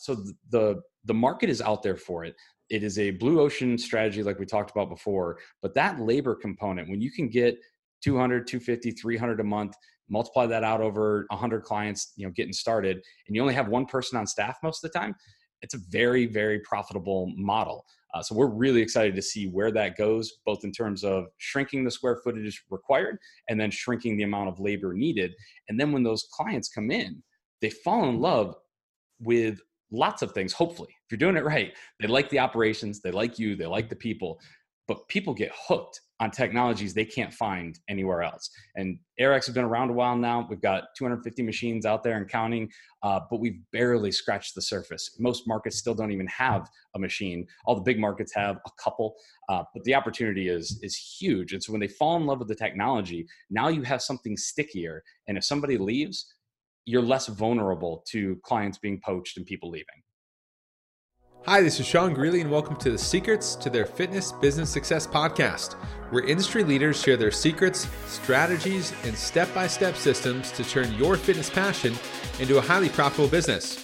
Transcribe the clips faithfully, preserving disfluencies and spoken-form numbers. so the the market is out there for it. It is a blue ocean strategy like we talked about before, but that labor component, when you can get two hundred, two fifty, three hundred a month, multiply that out over one hundred clients, you know, getting started, and you only have one person on staff most of the time, it's a very, very profitable model. Uh, so we're really excited to see where that goes, both in terms of shrinking the square footage required and then shrinking the amount of labor needed. And then when those clients come in, they fall in love with lots of things, hopefully, if you're doing it right. They like the operations, they like you, they like the people, but people get hooked on technologies they can't find anywhere else. And A R X has been around a while now. We've got two hundred fifty machines out there and counting, uh, but we've barely scratched the surface. Most markets still don't even have a machine. All the big markets have a couple, uh, but the opportunity is, is huge. And so when they fall in love with the technology, now you have something stickier. And if somebody leaves, you're less vulnerable to clients being poached and people leaving. Hi, this is Sean Greeley, and welcome to the Secrets to Their Fitness Business Success podcast, where industry leaders share their secrets, strategies, and step-by-step systems to turn your fitness passion into a highly profitable business.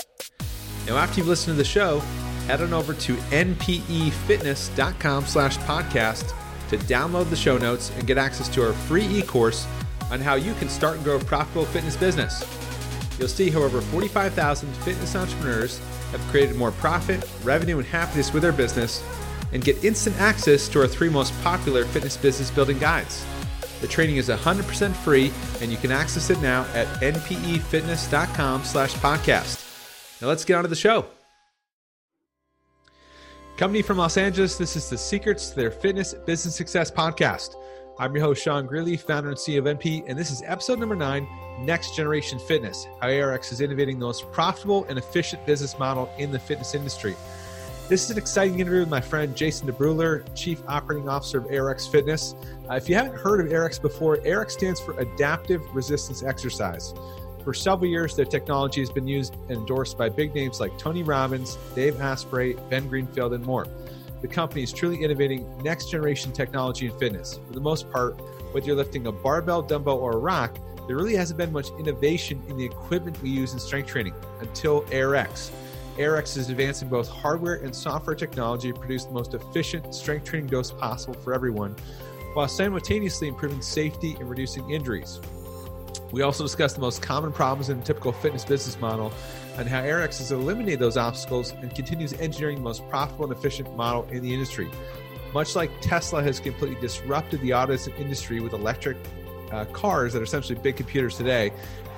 Now, after you've listened to the show, head on over to n p e fitness dot com slash podcast to download the show notes and get access to our free e-course on how you can start and grow a profitable fitness business. You'll see how over forty-five thousand fitness entrepreneurs have created more profit, revenue, and happiness with their business, and get instant access to our three most popular fitness business building guides. The training is one hundred percent free, and you can access it now at n p e fitness dot com slash podcast. Now let's get on to the show. Coming from Los Angeles, this is the Secrets to Their Fitness Business Success podcast. I'm your host, Sean Greeley, founder and C E O of N P, and this is episode number nine, Next Generation Fitness, how A R X is innovating the most profitable and efficient business model in the fitness industry. This is an exciting interview with my friend, Jason DeBruyler, Chief Operating Officer of A R X Fitness. Uh, if you haven't heard of A R X before, A R X stands for Adaptive Resistance Exercise. For several years, their technology has been used and endorsed by big names like Tony Robbins, Dave Asprey, Ben Greenfield, and more. The company is truly innovating next-generation technology in fitness. For the most part, whether you're lifting a barbell, dumbbell, or a rock, there really hasn't been much innovation in the equipment we use in strength training until A R X. A R X is advancing both hardware and software technology to produce the most efficient strength training dose possible for everyone, while simultaneously improving safety and reducing injuries. We also discuss the most common problems in a typical fitness business model and how A R X has eliminated those obstacles and continues engineering the most profitable and efficient model in the industry. Much like Tesla has completely disrupted the auto industry with electric uh, cars that are essentially big computers today,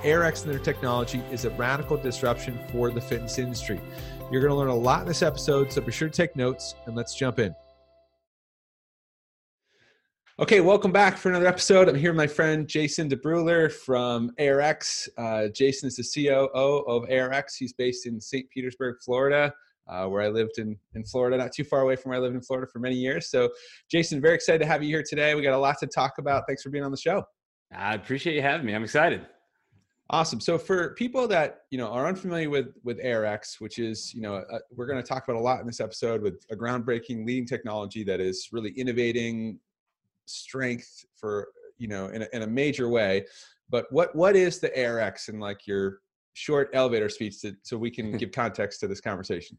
A R X and their technology is a radical disruption for the fitness industry. You're going to learn a lot in this episode, so be sure to take notes and let's jump in. Okay, welcome back for another episode. I'm here with my friend Jason DeBruyler from A R X. Uh, Jason is the C O O of A R X. He's based in Saint Petersburg, Florida, uh, where I lived in, in Florida, not too far away from where I lived in Florida for many years. So Jason, very excited to have you here today. We got a lot to talk about. Thanks for being on the show. I appreciate you having me. I'm excited. Awesome. So for people that, you know, are unfamiliar with, with A R X, which is, you know, uh, we're going to talk about a lot in this episode with a groundbreaking leading technology that is really innovating strength for, you know, in a, in a major way. But what what is the A R X in like your short elevator speech to, so we can give context to this conversation?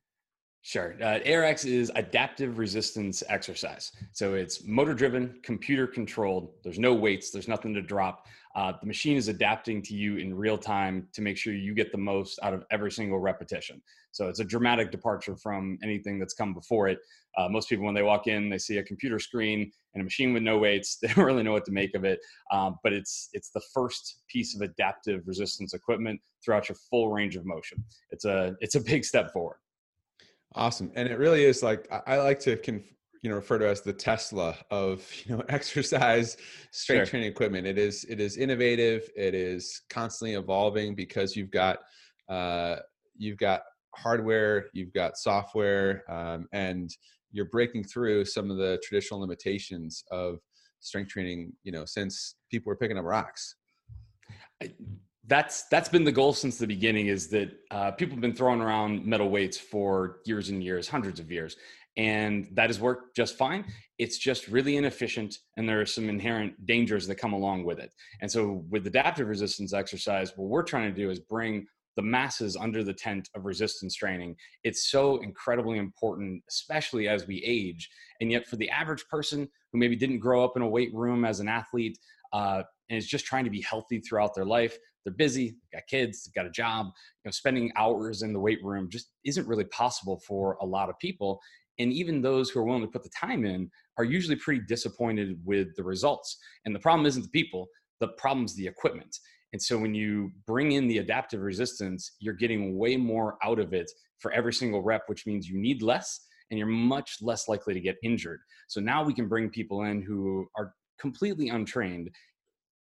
Sure. Uh, A R X is adaptive resistance exercise. So it's motor driven, computer controlled. There's no weights. There's nothing to drop. Uh, the machine is adapting to you in real time to make sure you get the most out of every single repetition. So it's a dramatic departure from anything that's come before it. Uh, most people, when they walk in, they see a computer screen and a machine with no weights. They don't really know what to make of it. Um, but it's it's the first piece of adaptive resistance equipment throughout your full range of motion. It's a it's a big step forward. Awesome. And it really is like, I like to, conf- you know, refer to as the Tesla of, you know, exercise strength sure. training equipment. It is, it is innovative. It is constantly evolving because you've got, uh, you've got hardware, you've got software, um, and you're breaking through some of the traditional limitations of strength training, you know, since people were picking up rocks. I- That's that's been the goal since the beginning, is that uh, people have been throwing around metal weights for years and years, hundreds of years, and that has worked just fine. It's just really inefficient, and there are some inherent dangers that come along with it. And so with adaptive resistance exercise, what we're trying to do is bring the masses under the tent of resistance training. It's so incredibly important, especially as we age. And yet for the average person who maybe didn't grow up in a weight room as an athlete, uh, and is just trying to be healthy throughout their life, they're busy, got kids, got a job, you know, spending hours in the weight room just isn't really possible for a lot of people. And even those who are willing to put the time in are usually pretty disappointed with the results. And the problem isn't the people, the problem's the equipment. And so when you bring in the adaptive resistance, you're getting way more out of it for every single rep, which means you need less and you're much less likely to get injured. So now we can bring people in who are completely untrained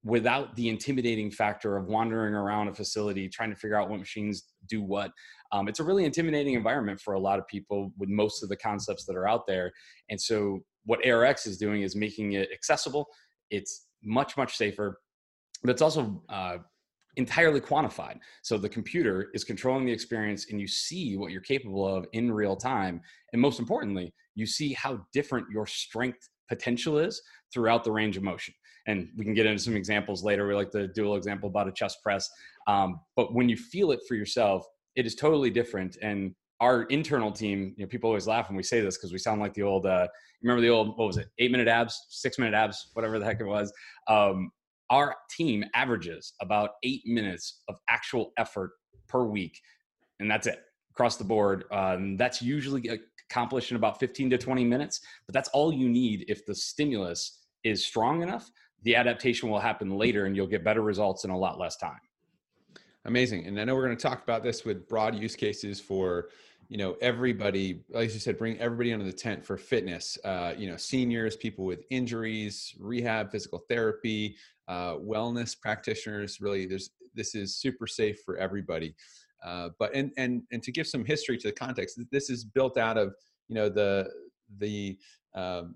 without the intimidating factor of wandering around a facility, trying to figure out what machines do what. Um, it's a really intimidating environment for a lot of people with most of the concepts that are out there. And so what A R X is doing is making it accessible. It's much, much safer, but it's also uh, entirely quantified. So the computer is controlling the experience and you see what you're capable of in real time. And most importantly, you see how different your strength potential is throughout the range of motion. And we can get into some examples later. We like to do an example about a chest press. Um, but when you feel it for yourself, it is totally different. And our internal team, you know, people always laugh when we say this because we sound like the old, uh, remember the old, what was it? Eight minute abs, six minute abs, whatever the heck it was. Um, our team averages about eight minutes of actual effort per week. And that's it across the board. Um, that's usually accomplished in about fifteen to twenty minutes, but that's all you need. If the stimulus is strong enough, the adaptation will happen later and you'll get better results in a lot less time. Amazing. And I know we're going to talk about this with broad use cases for, you know, everybody, like you said, bring everybody under the tent for fitness, uh, you know, seniors, people with injuries, rehab, physical therapy, uh, wellness practitioners, really there's, this is super safe for everybody. Uh, but, and, and, and to give some history to the context, this is built out of, you know, the, the, um,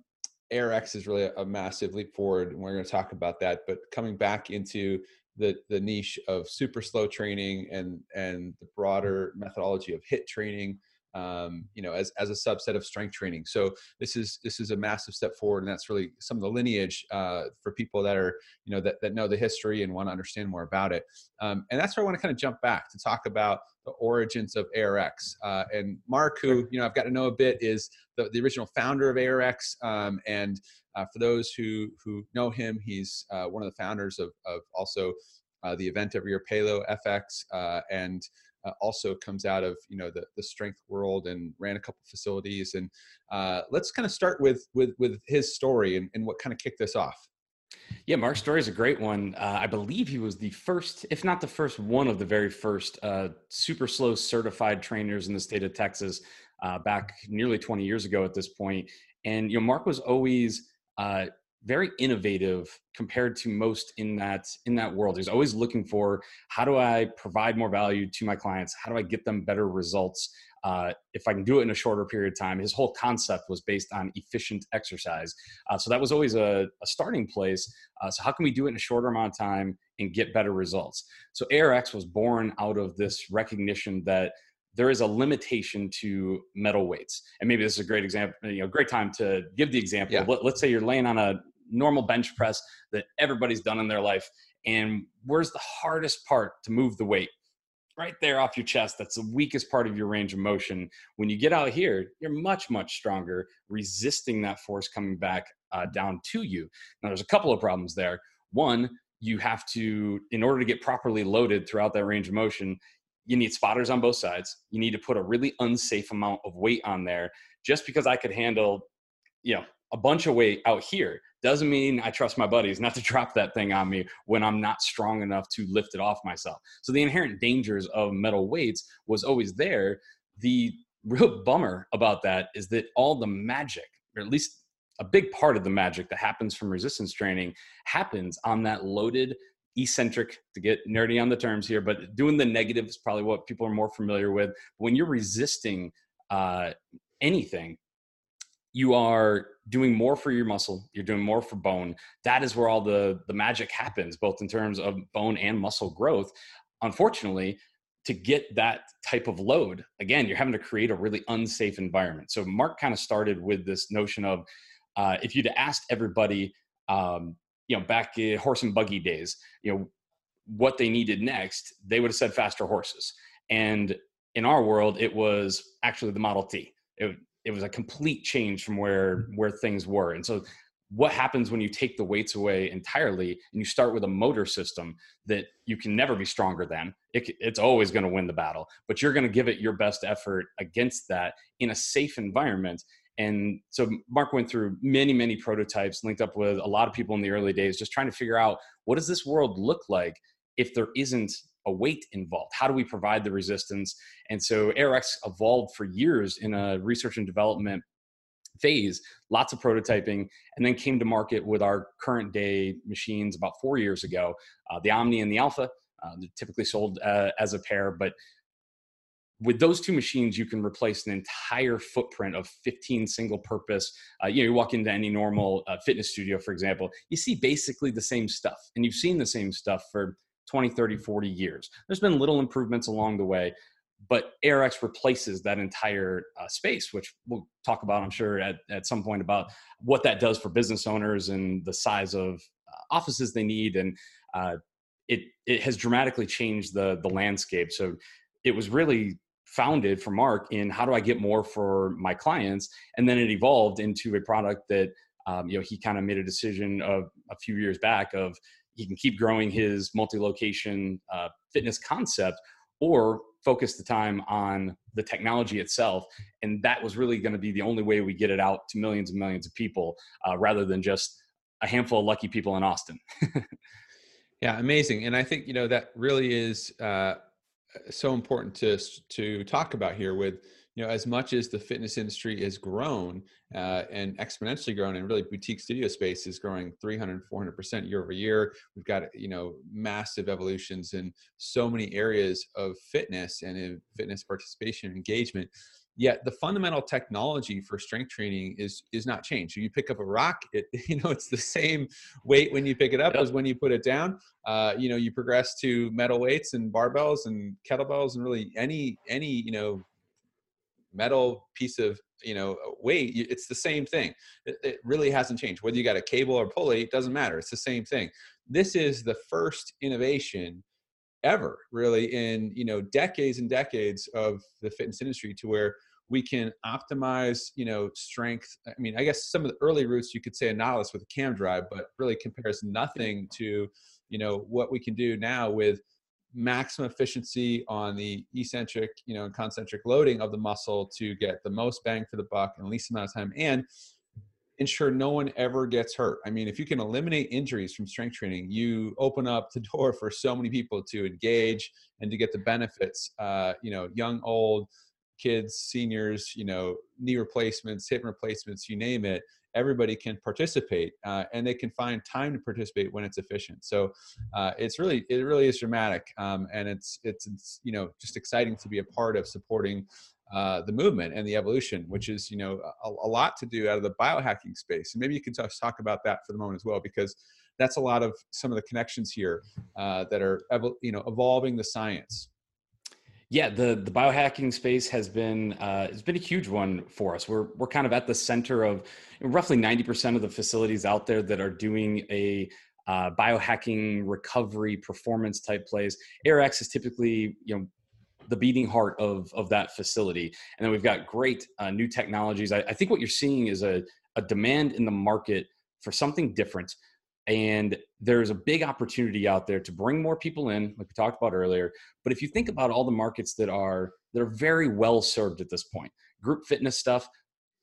A R X is really a massive leap forward, and we're going to talk about that. But coming back into the the niche of super slow training and and the broader methodology of HIIT training, um, you know, as as a subset of strength training. So this is this is a massive step forward, and that's really some of the lineage uh, for people that are you know that that know the history and want to understand more about it. Um, and that's where I want to kind of jump back to talk about the origins of A R X. Uh, and Mark, who you know I've got to know a bit, is the, the original founder of A R X. Um, and uh, for those who who know him, he's uh, one of the founders of, of also uh, the event every year, Payload F X, uh, and uh, also comes out of you know the the strength world and ran a couple facilities. And uh, let's kind of start with with with his story and, and what kind of kicked this off. Yeah, Mark's story is a great one. Uh, I believe he was the first, if not the first, one of the very first uh, super slow certified trainers in the state of Texas uh, back nearly twenty years ago at this point. And you know, Mark was always uh, very innovative compared to most in that in that world. He's always looking for how do I provide more value to my clients? How do I get them better results? Uh, if I can do it in a shorter period of time. His whole concept was based on efficient exercise. Uh, so that was always a, a starting place. Uh, so how can we do it in a shorter amount of time and get better results? So A R X was born out of this recognition that there is a limitation to metal weights. And maybe this is a great example, you know, great time to give the example. Yeah. Let, let's say you're laying on a normal bench press that everybody's done in their life. And where's the hardest part to move the weight? Right there off your chest. That's the weakest part of your range of motion. When you get out here, you're much, much stronger, resisting that force coming back uh, down to you. Now, there's a couple of problems there. One, you have to, in order to get properly loaded throughout that range of motion, you need spotters on both sides. You need to put a really unsafe amount of weight on there. Just because I could handle, you know, a bunch of weight out here doesn't mean I trust my buddies not to drop that thing on me when I'm not strong enough to lift it off myself. So the inherent dangers of metal weights was always there. The real bummer about that is that all the magic, or at least a big part of the magic that happens from resistance training, happens on that loaded, eccentric, to get nerdy on the terms here, but doing the negative is probably what people are more familiar with. When you're resisting uh, anything, you are doing more for your muscle, you're doing more for bone. That is where all the, the magic happens, both in terms of bone and muscle growth. Unfortunately, to get that type of load, again, you're having to create a really unsafe environment. So Mark kind of started with this notion of, uh, if you'd asked everybody, um, you know, back in horse and buggy days, you know, what they needed next, they would have said faster horses. And in our world, it was actually the Model T. It, it was a complete change from where, where things were. And so what happens when you take the weights away entirely and you start with a motor system that you can never be stronger than? It, it's always going to win the battle, but you're going to give it your best effort against that in a safe environment. And so Mark went through many, many prototypes, linked up with a lot of people in the early days, just trying to figure out, what does this world look like if there isn't a weight involved? How do we provide the resistance? And so A R X evolved for years in a research and development phase, lots of prototyping, and then came to market with our current day machines about four years ago, uh, the Omni and the Alpha. Uh, they're typically sold uh, as a pair, but with those two machines, you can replace an entire footprint of fifteen single purpose. Uh, you know, you walk into any normal uh, fitness studio, for example, you see basically the same stuff, and you've seen the same stuff for twenty, thirty, forty years. There's been little improvements along the way, but A R X replaces that entire uh, space, which we'll talk about, I'm sure, at, at some point about what that does for business owners and the size of uh, offices they need. And uh, it, it has dramatically changed the, the landscape. So it was really founded for Mark in, how do I get more for my clients? And then it evolved into a product that um, you know, he kind of made a decision of a few years back of, he can keep growing his multi-location uh, fitness concept or focus the time on the technology itself. And that was really going to be the only way we get it out to millions and millions of people, uh, rather than just a handful of lucky people in Austin. Yeah, amazing. And I think, you know, that really is uh, so important to, to talk about here with, you know, as much as the fitness industry has grown uh, and exponentially grown, and really boutique studio space is growing three hundred, four hundred percent year over year. We've got, you know, massive evolutions in so many areas of fitness and in fitness participation and engagement. Yet the fundamental technology for strength training is is not changed. So you pick up a rock, it, you know, it's the same weight when you pick it up, yep, as when you put it down. Uh, you know, you progress to metal weights and barbells and kettlebells and really any any, you know, metal piece of, you know, weight, it's the same thing. It, it really hasn't changed. Whether you got a cable or pulley, it doesn't matter. It's the same thing. This is the first innovation ever, really, in, you know, decades and decades of the fitness industry, to where we can optimize, you know, strength. I mean, I guess some of the early roots, you could say a Nautilus with a cam drive, but really compares nothing to, you know, what we can do now with maximum efficiency on the eccentric, you know, and concentric loading of the muscle to get the most bang for the buck in the least amount of time and ensure no one ever gets hurt. I mean, if you can eliminate injuries from strength training, you open up the door for so many people to engage and to get the benefits, uh, you know, young, old, kids, seniors, you know, knee replacements, hip replacements, you name it. Everybody can participate, uh, and they can find time to participate when it's efficient. So uh, it's really, it really is dramatic. Um, and it's, it's, it's, you know, just exciting to be a part of supporting uh, the movement and the evolution, which is, you know, a, a lot to do out of the biohacking space. And maybe you can talk, talk about that for the moment as well, because that's a lot of some of the connections here uh, that are, you know, evolving the science. Yeah, the, the biohacking space has been uh, it's been a huge one for us. We're we're kind of at the center of roughly ninety percent of the facilities out there that are doing a uh, biohacking recovery performance type plays. A R X is typically, you know, the beating heart of of that facility, and then we've got great uh, new technologies. I, I think what you're seeing is a a demand in the market for something different. And there's a big opportunity out there to bring more people in, like we talked about earlier. But if you think about all the markets that are, that are very well served at this point, group fitness stuff,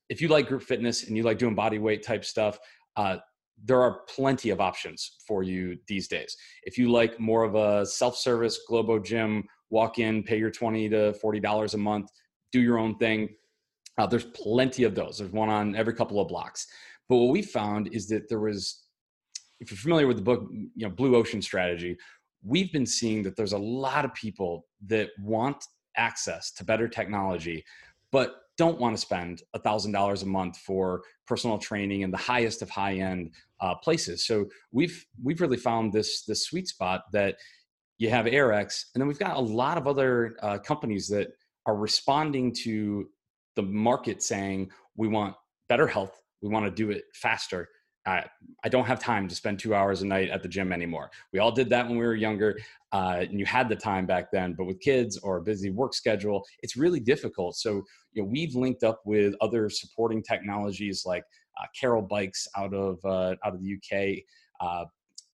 if you like group fitness and you like doing body weight type stuff, uh, there are plenty of options for you these days. If you like more of a self-service Globo Gym, walk in, pay your twenty to forty dollars a month, do your own thing. Uh, there's plenty of those. There's one on every couple of blocks. But what we found is that there was, if you're familiar with the book, you know, Blue Ocean Strategy, we've been seeing that there's a lot of people that want access to better technology, but don't want to spend one thousand dollars a month for personal training in the highest of high-end uh, places. So we've we've really found this, this sweet spot that you have A R X, and then we've got a lot of other uh, companies that are responding to the market saying, we want better health, we want to do it faster. I, I don't have time to spend two hours a night at the gym anymore. We all did that when we were younger, uh, and you had the time back then, but with kids or a busy work schedule, it's really difficult. So, you know, we've linked up with other supporting technologies like uh, Carol bikes out of, uh, out of the U K. Uh,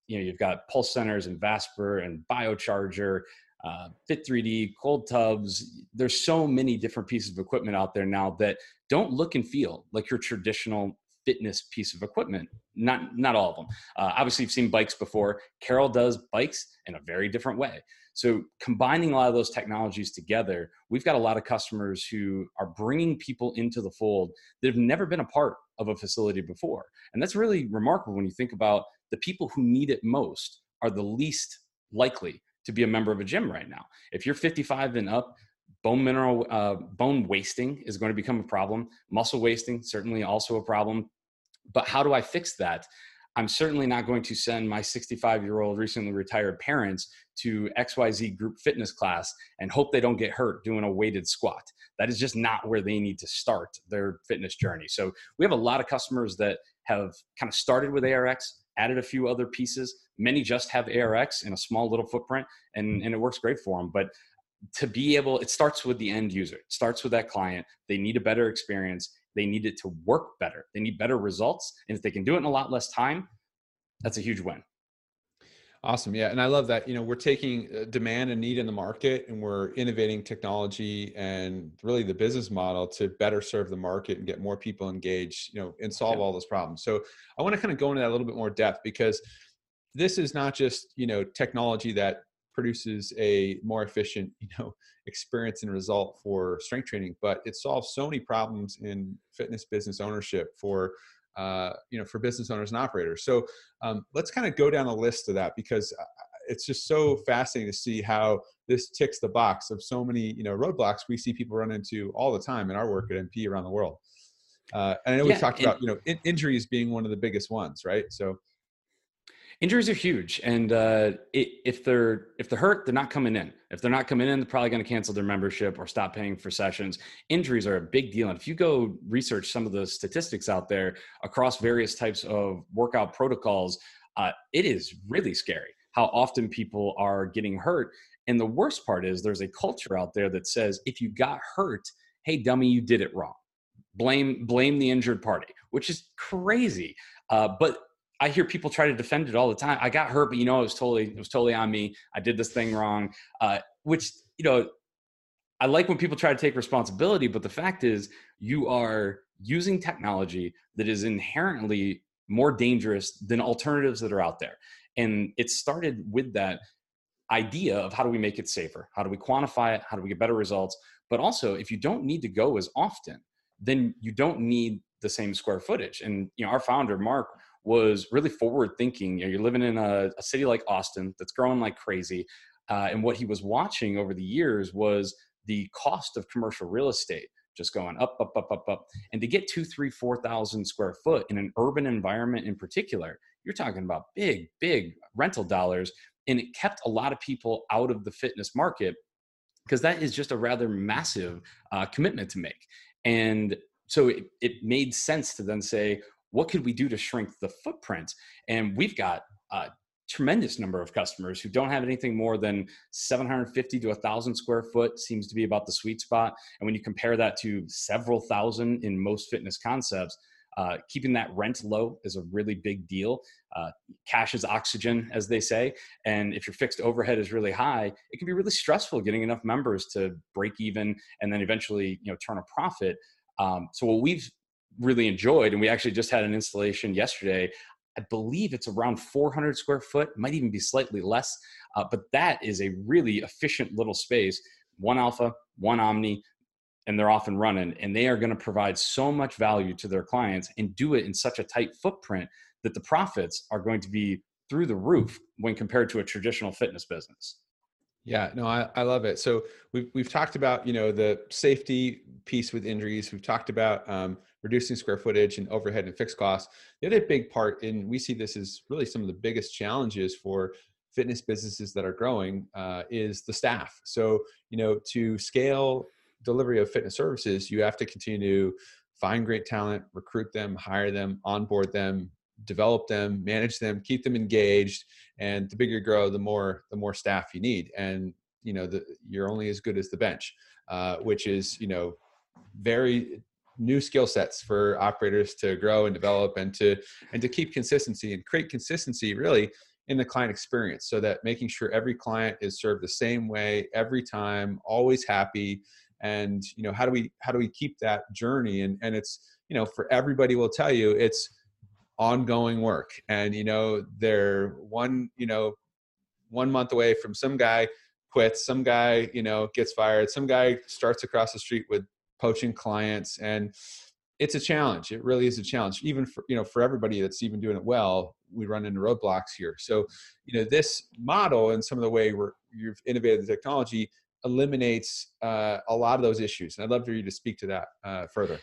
you know, you've got pulse centers and Vasper and Biocharger, uh, Fit three D, cold tubs. There's so many different pieces of equipment out there now that don't look and feel like your traditional fitness piece of equipment. Not, not all of them. Uh, obviously you've seen bikes before. Carol does bikes in a very different way. So combining a lot of those technologies together, we've got a lot of customers who are bringing people into the fold that have never been a part of a facility before. And that's really remarkable when you think about the people who need it most are the least likely to be a member of a gym right now. If you're fifty-five and up, Bone mineral, uh, bone wasting is going to become a problem. Muscle wasting, certainly also a problem. But how do I fix that? I'm certainly not going to send my sixty-five-year-old recently retired parents to X Y Z group fitness class and hope they don't get hurt doing a weighted squat. That is just not where they need to start their fitness journey. So we have a lot of customers that have kind of started with A R X, added a few other pieces. Many just have A R X in a small little footprint, and, and it works great for them. But to be able, it starts with the end user. It starts with that client. They need a better experience. They need it to work better. They need better results. And if they can do it in a lot less time, that's a huge win. Awesome. Yeah. And I love that, you know, we're taking demand and need in the market and we're innovating technology and really the business model to better serve the market and get more people engaged, you know, and solve yeah. all those problems. So I want to kind of go into that a little bit more depth, because this is not just, you know, technology that produces a more efficient, you know, experience and result for strength training, but it solves so many problems in fitness business ownership for, uh, you know, for business owners and operators. So um, let's kind of go down a list of that, because it's just so fascinating to see how this ticks the box of so many, you know, roadblocks we see people run into all the time in our work at N P around the world. Uh, and I know yeah, we talked about, you know, in injuries being one of the biggest ones, right? So injuries are huge, and uh, it, if they're if they're hurt, they're not coming in. If they're not coming in, they're probably going to cancel their membership or stop paying for sessions. Injuries are a big deal, and if you go research some of the statistics out there across various types of workout protocols, uh, it is really scary how often people are getting hurt. And the worst part is there's a culture out there that says if you got hurt, hey dummy, you did it wrong. Blame blame the injured party, which is crazy, uh, but I hear people try to defend it all the time. I got hurt, but you know, it was totally, it was totally on me. I did this thing wrong, uh, which, you know, I like when people try to take responsibility, but the fact is you are using technology that is inherently more dangerous than alternatives that are out there. And it started with that idea of how do we make it safer? How do we quantify it? How do we get better results? But also, if you don't need to go as often, then you don't need the same square footage. And, you know, our founder, Mark, was really forward thinking. You know, you're living in a, a city like Austin that's growing like crazy. Uh, and what he was watching over the years was the cost of commercial real estate just going up, up, up, up, up. And to get two, three, four thousand square foot in an urban environment in particular, you're talking about big, big rental dollars. And it kept a lot of people out of the fitness market because that is just a rather massive uh, commitment to make. And so it, it made sense to then say, what could we do to shrink the footprint? And we've got a tremendous number of customers who don't have anything more than seven hundred fifty to one thousand square foot seems to be about the sweet spot. And when you compare that to several thousand in most fitness concepts, uh, keeping that rent low is a really big deal. Uh, cash is oxygen, as they say. And if your fixed overhead is really high, it can be really stressful getting enough members to break even and then eventually, you know, turn a profit. Um, so what we've really enjoyed, and we actually just had an installation yesterday, I believe it's around four hundred square foot, might even be slightly less, uh, but that is a really efficient little space. One Alpha, one Omni, and they're off and running, and they are going to provide so much value to their clients and do it in such a tight footprint that the profits are going to be through the roof when compared to a traditional fitness business. Yeah, no, I, I love it. So we've, we've talked about, you know, the safety piece with injuries. We've talked about um, reducing square footage and overhead and fixed costs. The other big part, and we see this as really some of the biggest challenges for fitness businesses that are growing, uh, is the staff. So, you know, to scale delivery of fitness services, you have to continue to find great talent, recruit them, hire them, onboard them, develop them, manage them, keep them engaged. And the bigger you grow, the more the more staff you need. And you know, the, you're only as good as the bench, uh, which is, you know, very new skill sets for operators to grow and develop, and to and to keep consistency and create consistency really in the client experience, so that making sure every client is served the same way every time, always happy. And you know, how do we how do we keep that journey? And and it's, you know, for everybody will tell you it's ongoing work. And you know, they're one you know one month away from some guy quits, some guy you know gets fired, some guy starts across the street with poaching clients. And it's a challenge. It really is a challenge. Even for, you know, for everybody that's even doing it well, we run into roadblocks here. So, you know, this model and some of the way we're, you've innovated the technology eliminates uh, a lot of those issues. And I'd love for you to speak to that uh, further.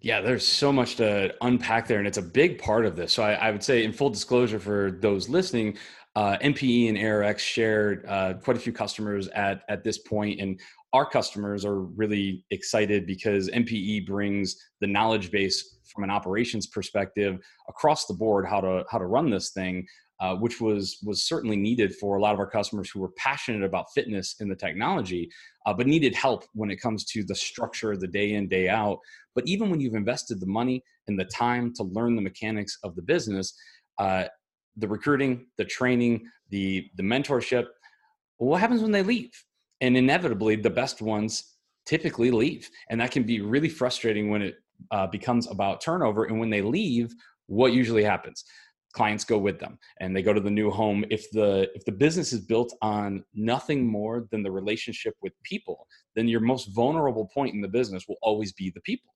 Yeah, there's so much to unpack there. And it's a big part of this. So I, I would say, in full disclosure for those listening, uh, N P E and A R X shared uh, quite a few customers at, at this point. And our customers are really excited because N P E brings the knowledge base from an operations perspective across the board, how to how to run this thing, uh, which was was certainly needed for a lot of our customers who were passionate about fitness and the technology, uh, but needed help when it comes to the structure, the day in, day out. But even when you've invested the money and the time to learn the mechanics of the business, uh, the recruiting, the training, the the mentorship, well, what happens when they leave? And inevitably, the best ones typically leave. And that can be really frustrating when it uh, becomes about turnover. And when they leave, what usually happens? Clients go with them and they go to the new home. If the if the business is built on nothing more than the relationship with people, then your most vulnerable point in the business will always be the people.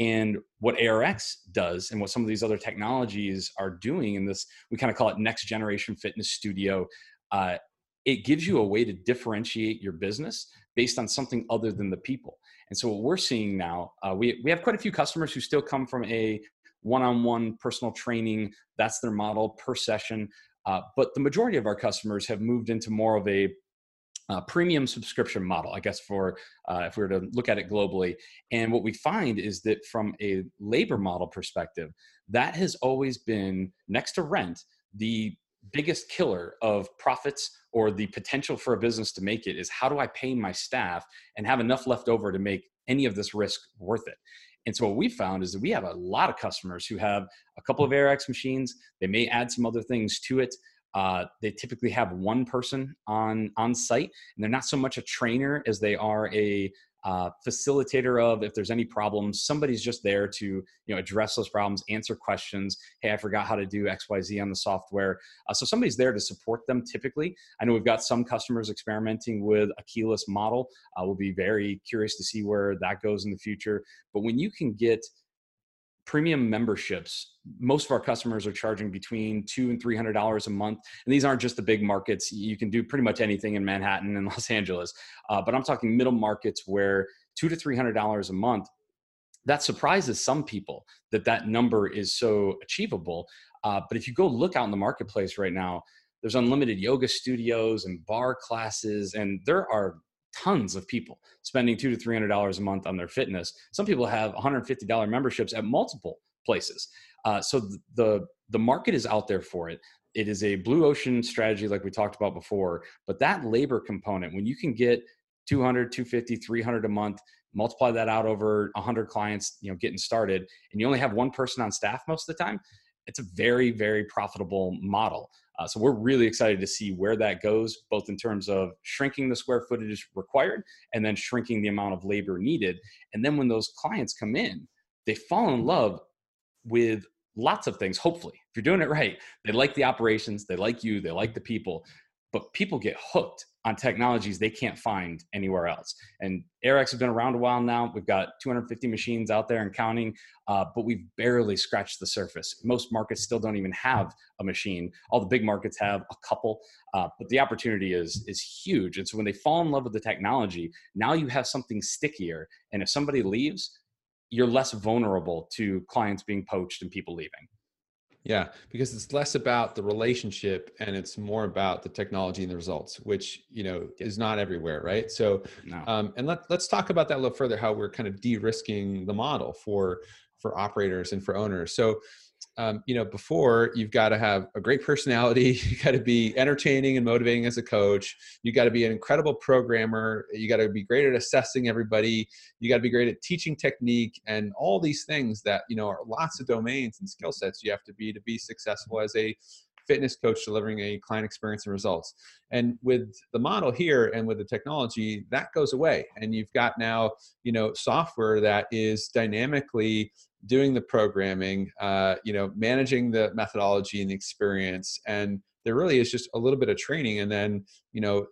And what A R X does, and what some of these other technologies are doing in this, we kind of call it next generation fitness studio, uh, it gives you a way to differentiate your business based on something other than the people. And so what we're seeing now, uh, we, we have quite a few customers who still come from a one-on-one personal training. That's their model per session. Uh, but the majority of our customers have moved into more of a uh, premium subscription model, I guess, for uh, if we were to look at it globally. And what we find is that from a labor model perspective, that has always been, next to rent, the biggest killer of profits or the potential for a business to make it, is how do I pay my staff and have enough left over to make any of this risk worth it? And so what we found is that we have a lot of customers who have a couple of A R X machines. They may add some other things to it. Uh, they typically have one person on, on site, and they're not so much a trainer as they are a uh, facilitator of, if there's any problems, somebody's just there to, you know, address those problems, answer questions. Hey, I forgot how to do X, Y, Z on the software. Uh, so somebody's there to support them typically. I know we've got some customers experimenting with a keyless model. Uh, we'll be very curious to see where that goes in the future. But when you can get premium memberships, most of our customers are charging between two and three hundred dollars a month, and these aren't just the big markets. You can do pretty much anything in Manhattan and Los Angeles, uh, but I'm talking middle markets where two to three hundred dollars a month. That surprises some people that that number is so achievable. Uh, but if you go look out in the marketplace right now, there's unlimited yoga studios and bar classes, and there are tons of people spending two to three hundred dollars a month on their fitness. Some people have one hundred fifty dollar memberships at multiple places. Uh, so th- the the market is out there for it. It is a blue ocean strategy, like we talked about before. But that labor component, when you can get two hundred, two fifty, three hundred a month, multiply that out over a hundred clients, you know, getting started, and you only have one person on staff most of the time, it's a very, very profitable model. Uh, so we're really excited to see where that goes, both in terms of shrinking the square footage required and then shrinking the amount of labor needed. And then when those clients come in, they fall in love with lots of things, hopefully. If you're doing it right, they like the operations, they like you, they like the people, but people get hooked on technologies they can't find anywhere else. And A R X has been around a while now. We've got two hundred fifty machines out there and counting, uh, but we've barely scratched the surface. Most markets still don't even have a machine. All the big markets have a couple, uh, but the opportunity is, is huge. And so when they fall in love with the technology, now you have something stickier. And if somebody leaves, you're less vulnerable to clients being poached and people leaving. Yeah, because it's less about the relationship and it's more about the technology and the results, which, you know, is not everywhere, right? So, no. um, and let, let's talk about that a little further, how we're kind of de-risking the model for, for operators and for owners. So, um, you know, before, you've got to have a great personality. You got to be entertaining and motivating as a coach. You got to be an incredible programmer. You got to be great at assessing everybody. You got to be great at teaching technique and all these things that, you know, are lots of domains and skill sets you have to be to be successful as a fitness coach delivering a client experience and results. And with the model here and with the technology, that goes away. And you've got now, you know, software that is dynamically doing the programming, uh, you know, managing the methodology and the experience. And there really is just a little bit of training. And then, you know,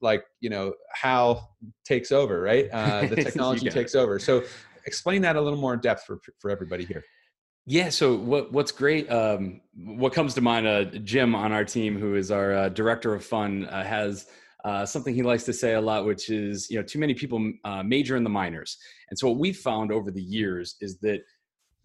like, you know, how takes over, right? Uh, the technology takes over. So explain that a little more in depth for, for everybody here. Yeah. So what, what's great, um, what comes to mind, uh, Jim on our team, who is our uh, director of fun, uh, has uh, something he likes to say a lot, which is, you know, too many people uh, major in the minors. And so what we've found over the years is that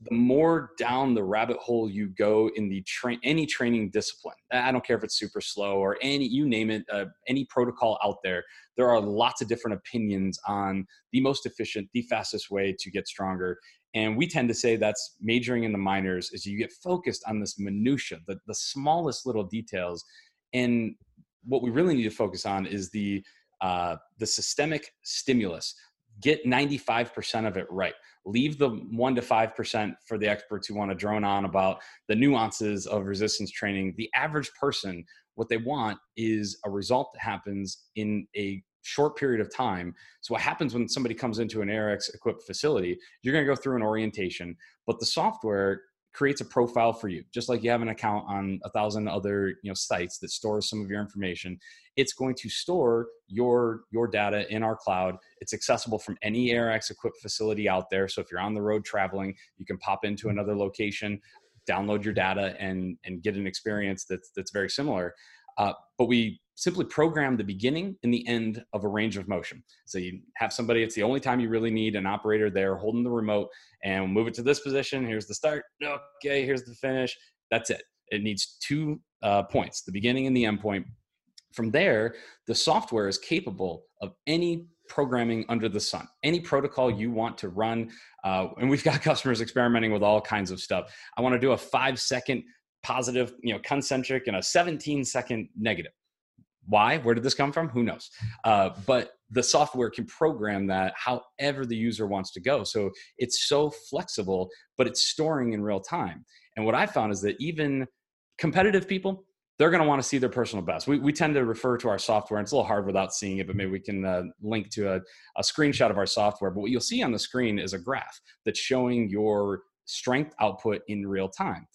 the more down the rabbit hole you go in the train, any training discipline, I don't care if it's super slow or any, you name it, uh, any protocol out there, there are lots of different opinions on the most efficient, the fastest way to get stronger. And we tend to say that's majoring in the minors, is you get focused on this minutia, the, the smallest little details. And what we really need to focus on is the, uh, the systemic stimulus. Get ninety-five percent of it right. Leave the one percent to five percent for the experts who want to drone on about the nuances of resistance training. The average person, what they want is a result that happens in a short period of time. So what happens when somebody comes into an A R X equipped facility, you're going to go through an orientation, but the software creates a profile for you. Just like you have an account on a thousand other, you know, sites that stores some of your information, it's going to store your, your data in our cloud. It's accessible from any A R X equipped facility out there. So if you're on the road traveling, you can pop into another location, download your data, and, and get an experience that's, that's very similar. Uh, but we simply program the beginning and the end of a range of motion. So you have somebody, it's the only time you really need an operator there holding the remote, and we'll move it to this position. Here's the start. Okay, here's the finish. That's it. It needs two uh, points, the beginning and the end point. From there, the software is capable of any programming under the sun, any protocol you want to run. Uh, and we've got customers experimenting with all kinds of stuff. I want to do a five second positive, you know, concentric, and a seventeen second negative. Why? Where did this come from? Who knows? Uh, but the software can program that however the user wants to go. So it's so flexible, but it's storing in real time. And what I found is that even competitive people, they're going to want to see their personal best. We, we tend to refer to our software, and it's a little hard without seeing it, but maybe we can uh, link to a, a screenshot of our software. But what you'll see on the screen is a graph that's showing your strength output in real time.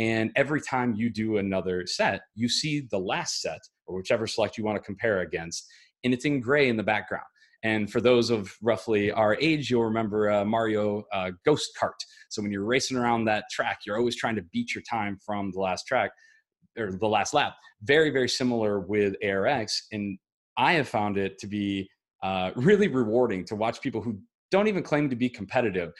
And every time you do another set, you see the last set or whichever select you want to compare against. And it's in gray in the background. And for those of roughly our age, you'll remember uh, Mario uh, Ghost Kart. So when you're racing around that track, you're always trying to beat your time from the last track or the last lap. Very, very similar with A R X. And I have found it to be uh, really rewarding to watch people who don't even claim to be competitive.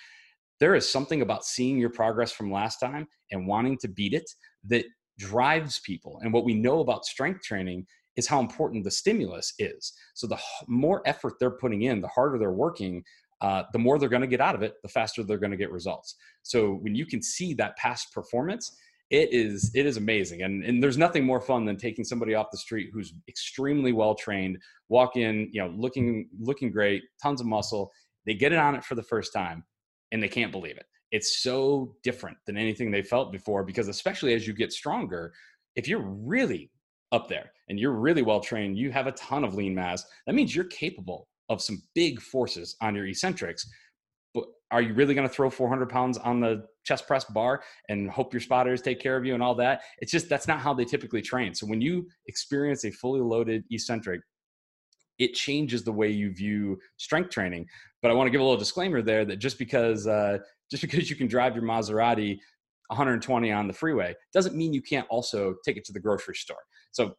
There is something about seeing your progress from last time and wanting to beat it that drives people. And what we know about strength training is how important the stimulus is. So the more effort they're putting in, the harder they're working, uh, the more they're going to get out of it, the faster they're going to get results. So when you can see that past performance, it is, it is amazing. And, and there's nothing more fun than taking somebody off the street who's extremely well-trained, walk in, you know, looking, looking great, tons of muscle. They get it on it for the first time, and they can't believe it. It's so different than anything they felt before, because especially as you get stronger, if you're really up there and you're really well-trained, you have a ton of lean mass, that means you're capable of some big forces on your eccentrics. But are you really gonna throw four hundred pounds on the chest press bar and hope your spotters take care of you and all that? It's just, that's not how they typically train. So when you experience a fully loaded eccentric, it changes the way you view strength training. But I want to give a little disclaimer there that just because uh, just because you can drive your Maserati one hundred twenty on the freeway doesn't mean you can't also take it to the grocery store. So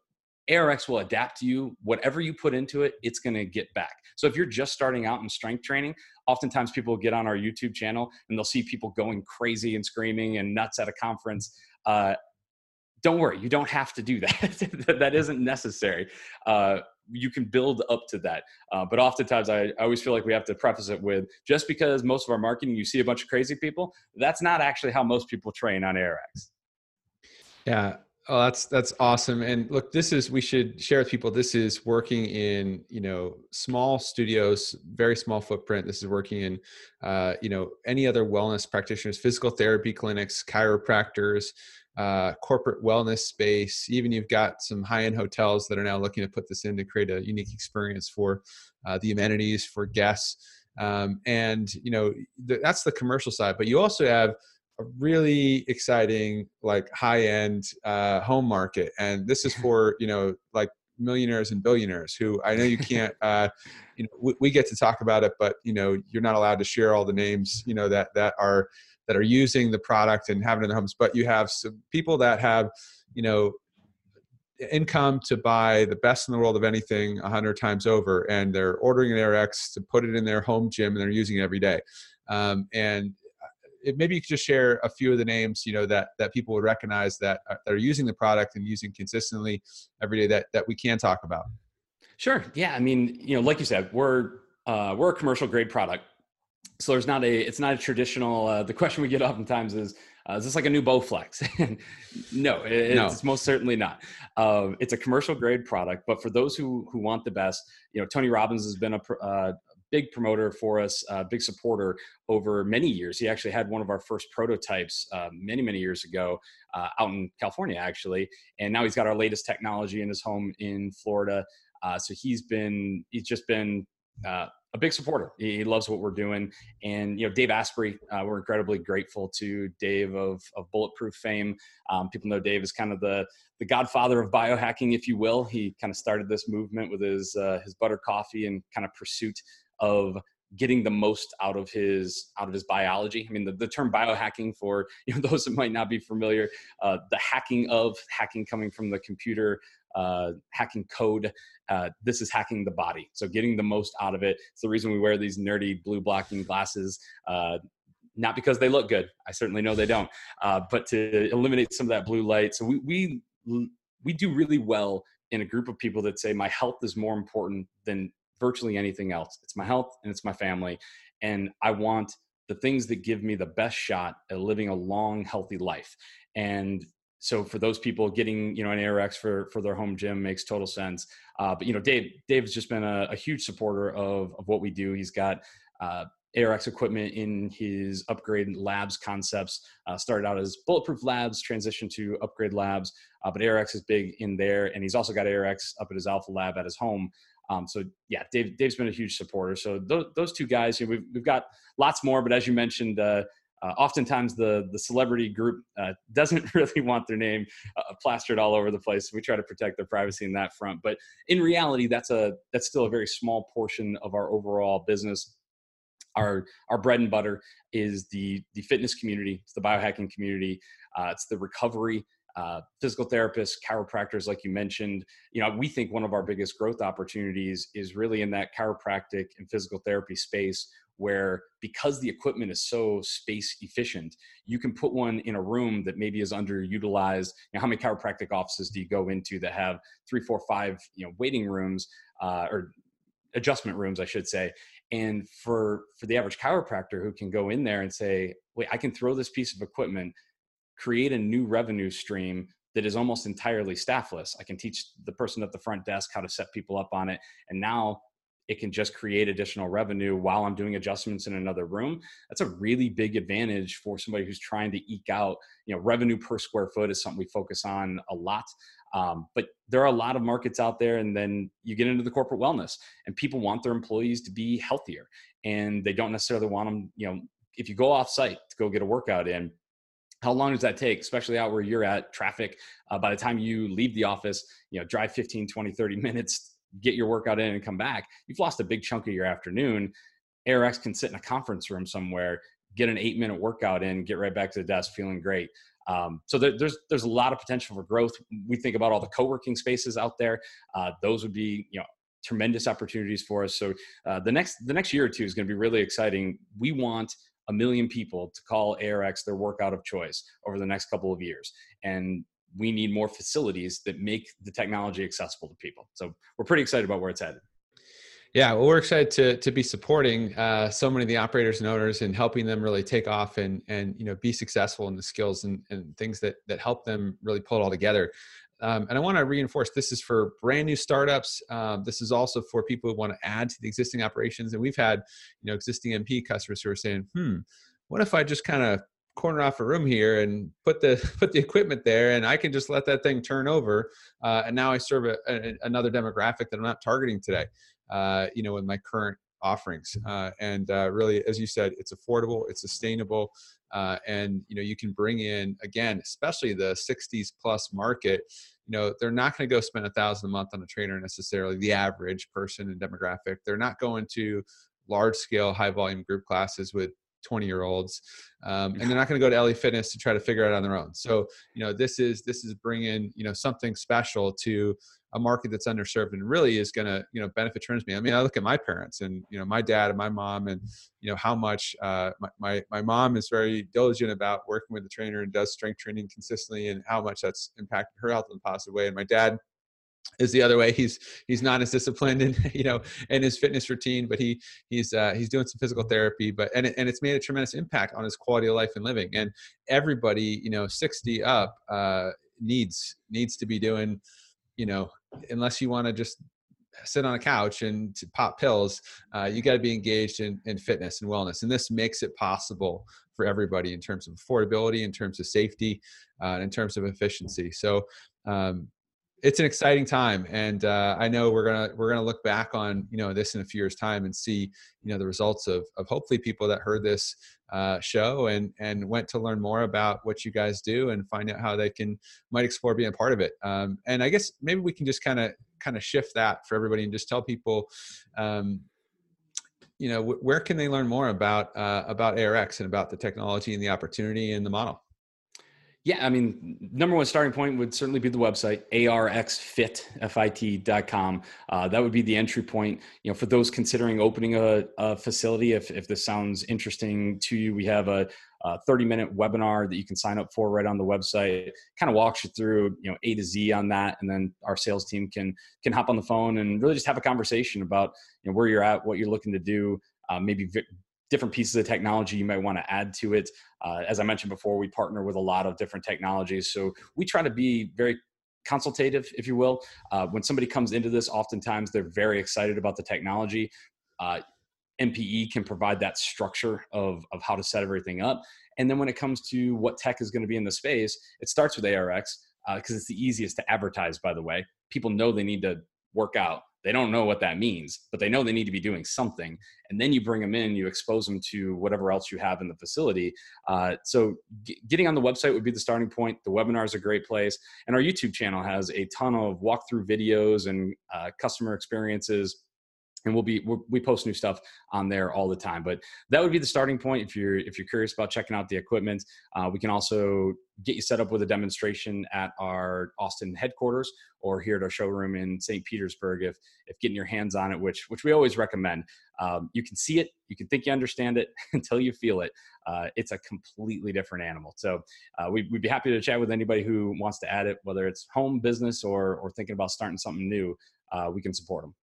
A R X will adapt to you. Whatever you put into it, it's going to get back. So if you're just starting out in strength training, oftentimes people get on our YouTube channel and they'll see people going crazy and screaming and nuts at a conference. Uh, don't worry, you don't have to do that. That isn't necessary. Uh, you can build up to that. Uh, but oftentimes I, I always feel like we have to preface it with, just because most of our marketing, you see a bunch of crazy people, that's not actually how most people train on A R X. Yeah. Oh, that's, that's awesome. And look, this is, we should share with people, this is working in, you know, small studios, very small footprint. This is working in, uh, you know, any other wellness practitioners, physical therapy clinics, chiropractors, uh, corporate wellness space. Even you've got some high-end hotels that are now looking to put this in to create a unique experience for uh, the amenities for guests. Um, and, you know, th- that's the commercial side, but you also have a really exciting, like high-end uh, home market. And this is for, you know, like millionaires and billionaires who I know you can't, uh, you know, we, we get to talk about it, but you know, you're not allowed to share all the names, you know, that, that are, that are using the product and having it in their homes, but you have some people that have, you know, income to buy the best in the world of anything a hundred times over. And they're ordering an A R X to put it in their home gym and they're using it every day. Um, and, It, maybe you could just share a few of the names, you know, that, that people would recognize that are, that are using the product and using consistently every day that, that we can talk about. Sure. Yeah. I mean, you know, like you said, we're, uh, we're a commercial grade product. So there's not a, it's not a traditional, uh, the question we get oftentimes is, uh, is this like a new Bowflex? no, it, no, it's most certainly not. Um, it's a commercial grade product, but for those who, who want the best, you know, Tony Robbins has been a, uh, big promoter for us, uh, big supporter over many years. He actually had one of our first prototypes uh, many, many years ago uh, out in California, actually. And now he's got our latest technology in his home in Florida. Uh, so he's been, he's just been uh, a big supporter. He, he loves what we're doing. And, you know, Dave Asprey, uh, we're incredibly grateful to Dave of, of Bulletproof fame. Um, people know Dave is kind of the, the godfather of biohacking, if you will. He kind of started this movement with his, uh, his butter coffee and kind of pursuit of getting the most out of his out of his biology. I mean, the, the term biohacking, for you know those that might not be familiar, uh, the hacking of hacking coming from the computer, uh, hacking code. Uh, this is hacking the body, so getting the most out of it. It's the reason we wear these nerdy blue blocking glasses. Uh, not because they look good. I certainly know they don't. Uh, but to eliminate some of that blue light. So we we we do really well in a group of people that say my health is more important than virtually anything else. It's my health and it's my family. And I want the things that give me the best shot at living a long, healthy life. And so for those people, getting, you know, an A R X for, for their home gym makes total sense. Uh, but, you know, Dave, Dave's just been a, a huge supporter of, of what we do. He's got, uh, A R X equipment in his Upgrade Labs concepts, uh, started out as Bulletproof Labs, transitioned to Upgrade Labs, uh, but A R X is big in there. And he's also got A R X up at his Alpha Lab at his home. Um, so yeah, Dave, Dave's been a huge supporter. So those, those two guys, you know, we've, we've got lots more, but as you mentioned, uh, uh, oftentimes the, the celebrity group uh, doesn't really want their name uh, plastered all over the place. So we try to protect their privacy in that front, but in reality, that's a, that's still a very small portion of our overall business. Our, our bread and butter is the, the fitness community. It's the biohacking community. Uh, it's the recovery, uh, physical therapists, chiropractors, like you mentioned. You know, we think one of our biggest growth opportunities is really in that chiropractic and physical therapy space, where because the equipment is so space efficient, you can put one in a room that maybe is underutilized. You know, how many chiropractic offices do you go into that have three, four, five, you know, waiting rooms, uh, or adjustment rooms, I should say. And for, for the average chiropractor who can go in there and say, wait, I can throw this piece of equipment, create a new revenue stream that is almost entirely staffless. I can teach the person at the front desk how to set people up on it. And now it can just create additional revenue while I'm doing adjustments in another room. That's a really big advantage for somebody who's trying to eke out, you know, revenue per square foot is something we focus on a lot. Um, but there are a lot of markets out there, and then you get into the corporate wellness, and people want their employees to be healthier, and they don't necessarily want them, you know, if you go off site to go get a workout in, how long does that take? Especially out where you're at, traffic, uh, by the time you leave the office, you know, drive fifteen, twenty, thirty minutes, get your workout in and come back, you've lost a big chunk of your afternoon. A R X can sit in a conference room somewhere, get an eight minute workout in, get right back to the desk feeling great. Um, so there, there's, there's a lot of potential for growth. We think about all the co-working spaces out there. Uh, those would be, you know, tremendous opportunities for us. So uh, the next, the next year or two is going to be really exciting. We want a million people to call A R X their workout of choice over the next couple of years. And we need more facilities that make the technology accessible to people. So we're pretty excited about where it's headed. Yeah, well, we're excited to to be supporting uh, so many of the operators and owners and helping them really take off and and you know be successful in the skills and, and things that that help them really pull it all together. Um, and I want to reinforce this is for brand new startups. Um, this is also for people who want to add to the existing operations. And we've had you know existing N P customers who are saying, "Hmm, what if I just kind of corner off a room here and put the put the equipment there, and I can just let that thing turn over?" Uh, and now I serve a, a, another demographic that I'm not targeting today. Uh, you know, with my current offerings. Uh, and uh, really, as you said, it's affordable, it's sustainable. Uh, and, you know, you can bring in, again, especially the sixties plus market, you know, they're not going to go spend a thousand a month on a trainer necessarily, the average person and demographic. They're not going to large scale, high volume group classes with twenty year olds. Um, and they're not going to go to L A Fitness to try to figure it out on their own. So, you know, this is, this is bringing, you know, something special to a market that's underserved and really is going to, you know, benefit tremendously. I mean, I look at my parents and, you know, my dad and my mom and, you know, how much uh, my, my, my mom is very diligent about working with a trainer and does strength training consistently and how much that's impacted her health in a positive way. And my dad is the other way. He's, he's not as disciplined in, you know, in his fitness routine, but he, he's, uh, he's doing some physical therapy, but, and, it, and it's made a tremendous impact on his quality of life and living. And everybody, you know, sixty up uh, needs, needs to be doing, you know, unless you want to just sit on a couch and pop pills, uh, you got to be engaged in, in fitness and wellness. And this makes it possible for everybody in terms of affordability, in terms of safety, uh, and in terms of efficiency. So, um, it's an exciting time. And, uh, I know we're going to, we're going to look back on, you know, this in a few years time and see, you know, the results of, of hopefully people that heard this, uh, show and, and went to learn more about what you guys do and find out how they can, might explore being a part of it. Um, and I guess maybe we can just kind of, kind of shift that for everybody and just tell people, um, you know, w- where can they learn more about, uh, about A R X and about the technology and the opportunity and the model? Yeah, I mean, number one starting point would certainly be the website, A R X fit dot com. Uh, that would be the entry point, you know, for those considering opening a, a facility. If, if this sounds interesting to you, we have a thirty minute webinar that you can sign up for right on the website. It kind of walks you through, you know, A to Z on that. And then our sales team can, can hop on the phone and really just have a conversation about, you know, where you're at, what you're looking to do, uh, maybe vi- different pieces of technology you might want to add to it. Uh, as I mentioned before, we partner with a lot of different technologies. So we try to be very consultative, if you will. Uh, when somebody comes into this, oftentimes they're very excited about the technology. Uh, N P E can provide that structure of, of how to set everything up. And then when it comes to what tech is going to be in the space, it starts with A R X because uh, it's the easiest to advertise, by the way. People know they need to work out. They don't know what that means, but they know they need to be doing something. And then you bring them in, you expose them to whatever else you have in the facility. Uh, so g- getting on the website would be the starting point. The webinar is a great place. And our YouTube channel has a ton of walkthrough videos and uh, customer experiences. And we'll be, we'll, we post new stuff on there all the time, but that would be the starting point. If you're, if you're curious about checking out the equipment, uh, we can also get you set up with a demonstration at our Austin headquarters or here at our showroom in Saint Petersburg. If, if getting your hands on it, which, which we always recommend, um, you can see it, you can think you understand it until you feel it. Uh, it's a completely different animal. So uh, we, we'd be happy to chat with anybody who wants to add it, whether it's home, business, or, or thinking about starting something new. Uh, we can support them.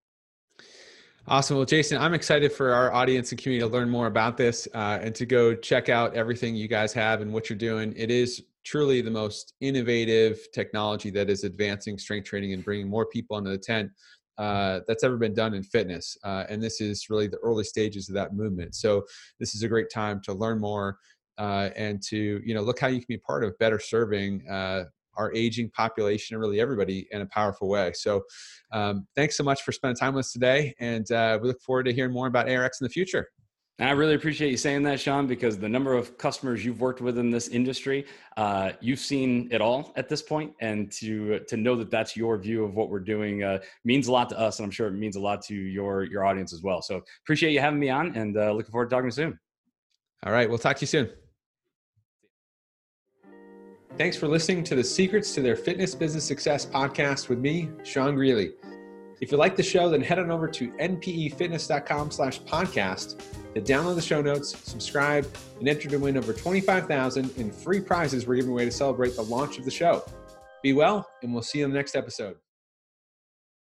Awesome. Well, Jason, I'm excited for our audience and community to learn more about this uh, and to go check out everything you guys have and what you're doing. It is truly the most innovative technology that is advancing strength training and bringing more people into the tent uh, that's ever been done in fitness. Uh, and this is really the early stages of that movement. So this is a great time to learn more uh, and to, you know, look how you can be part of better serving uh, our aging population and really everybody in a powerful way. So um, thanks so much for spending time with us today. And uh, we look forward to hearing more about A R X in the future. And I really appreciate you saying that, Sean, because the number of customers you've worked with in this industry, uh, you've seen it all at this point. And to to know that that's your view of what we're doing uh, means a lot to us. And I'm sure it means a lot to your, your audience as well. So appreciate you having me on and uh, looking forward to talking to you soon. All right. We'll talk to you soon. Thanks for listening to the Secrets to Their Fitness Business Success podcast with me, Sean Greeley. If you like the show, then head on over to n p e fitness dot com slash podcast to download the show notes, subscribe, and enter to win over twenty-five thousand in free prizes we're giving away to celebrate the launch of the show. Be well, and we'll see you in the next episode.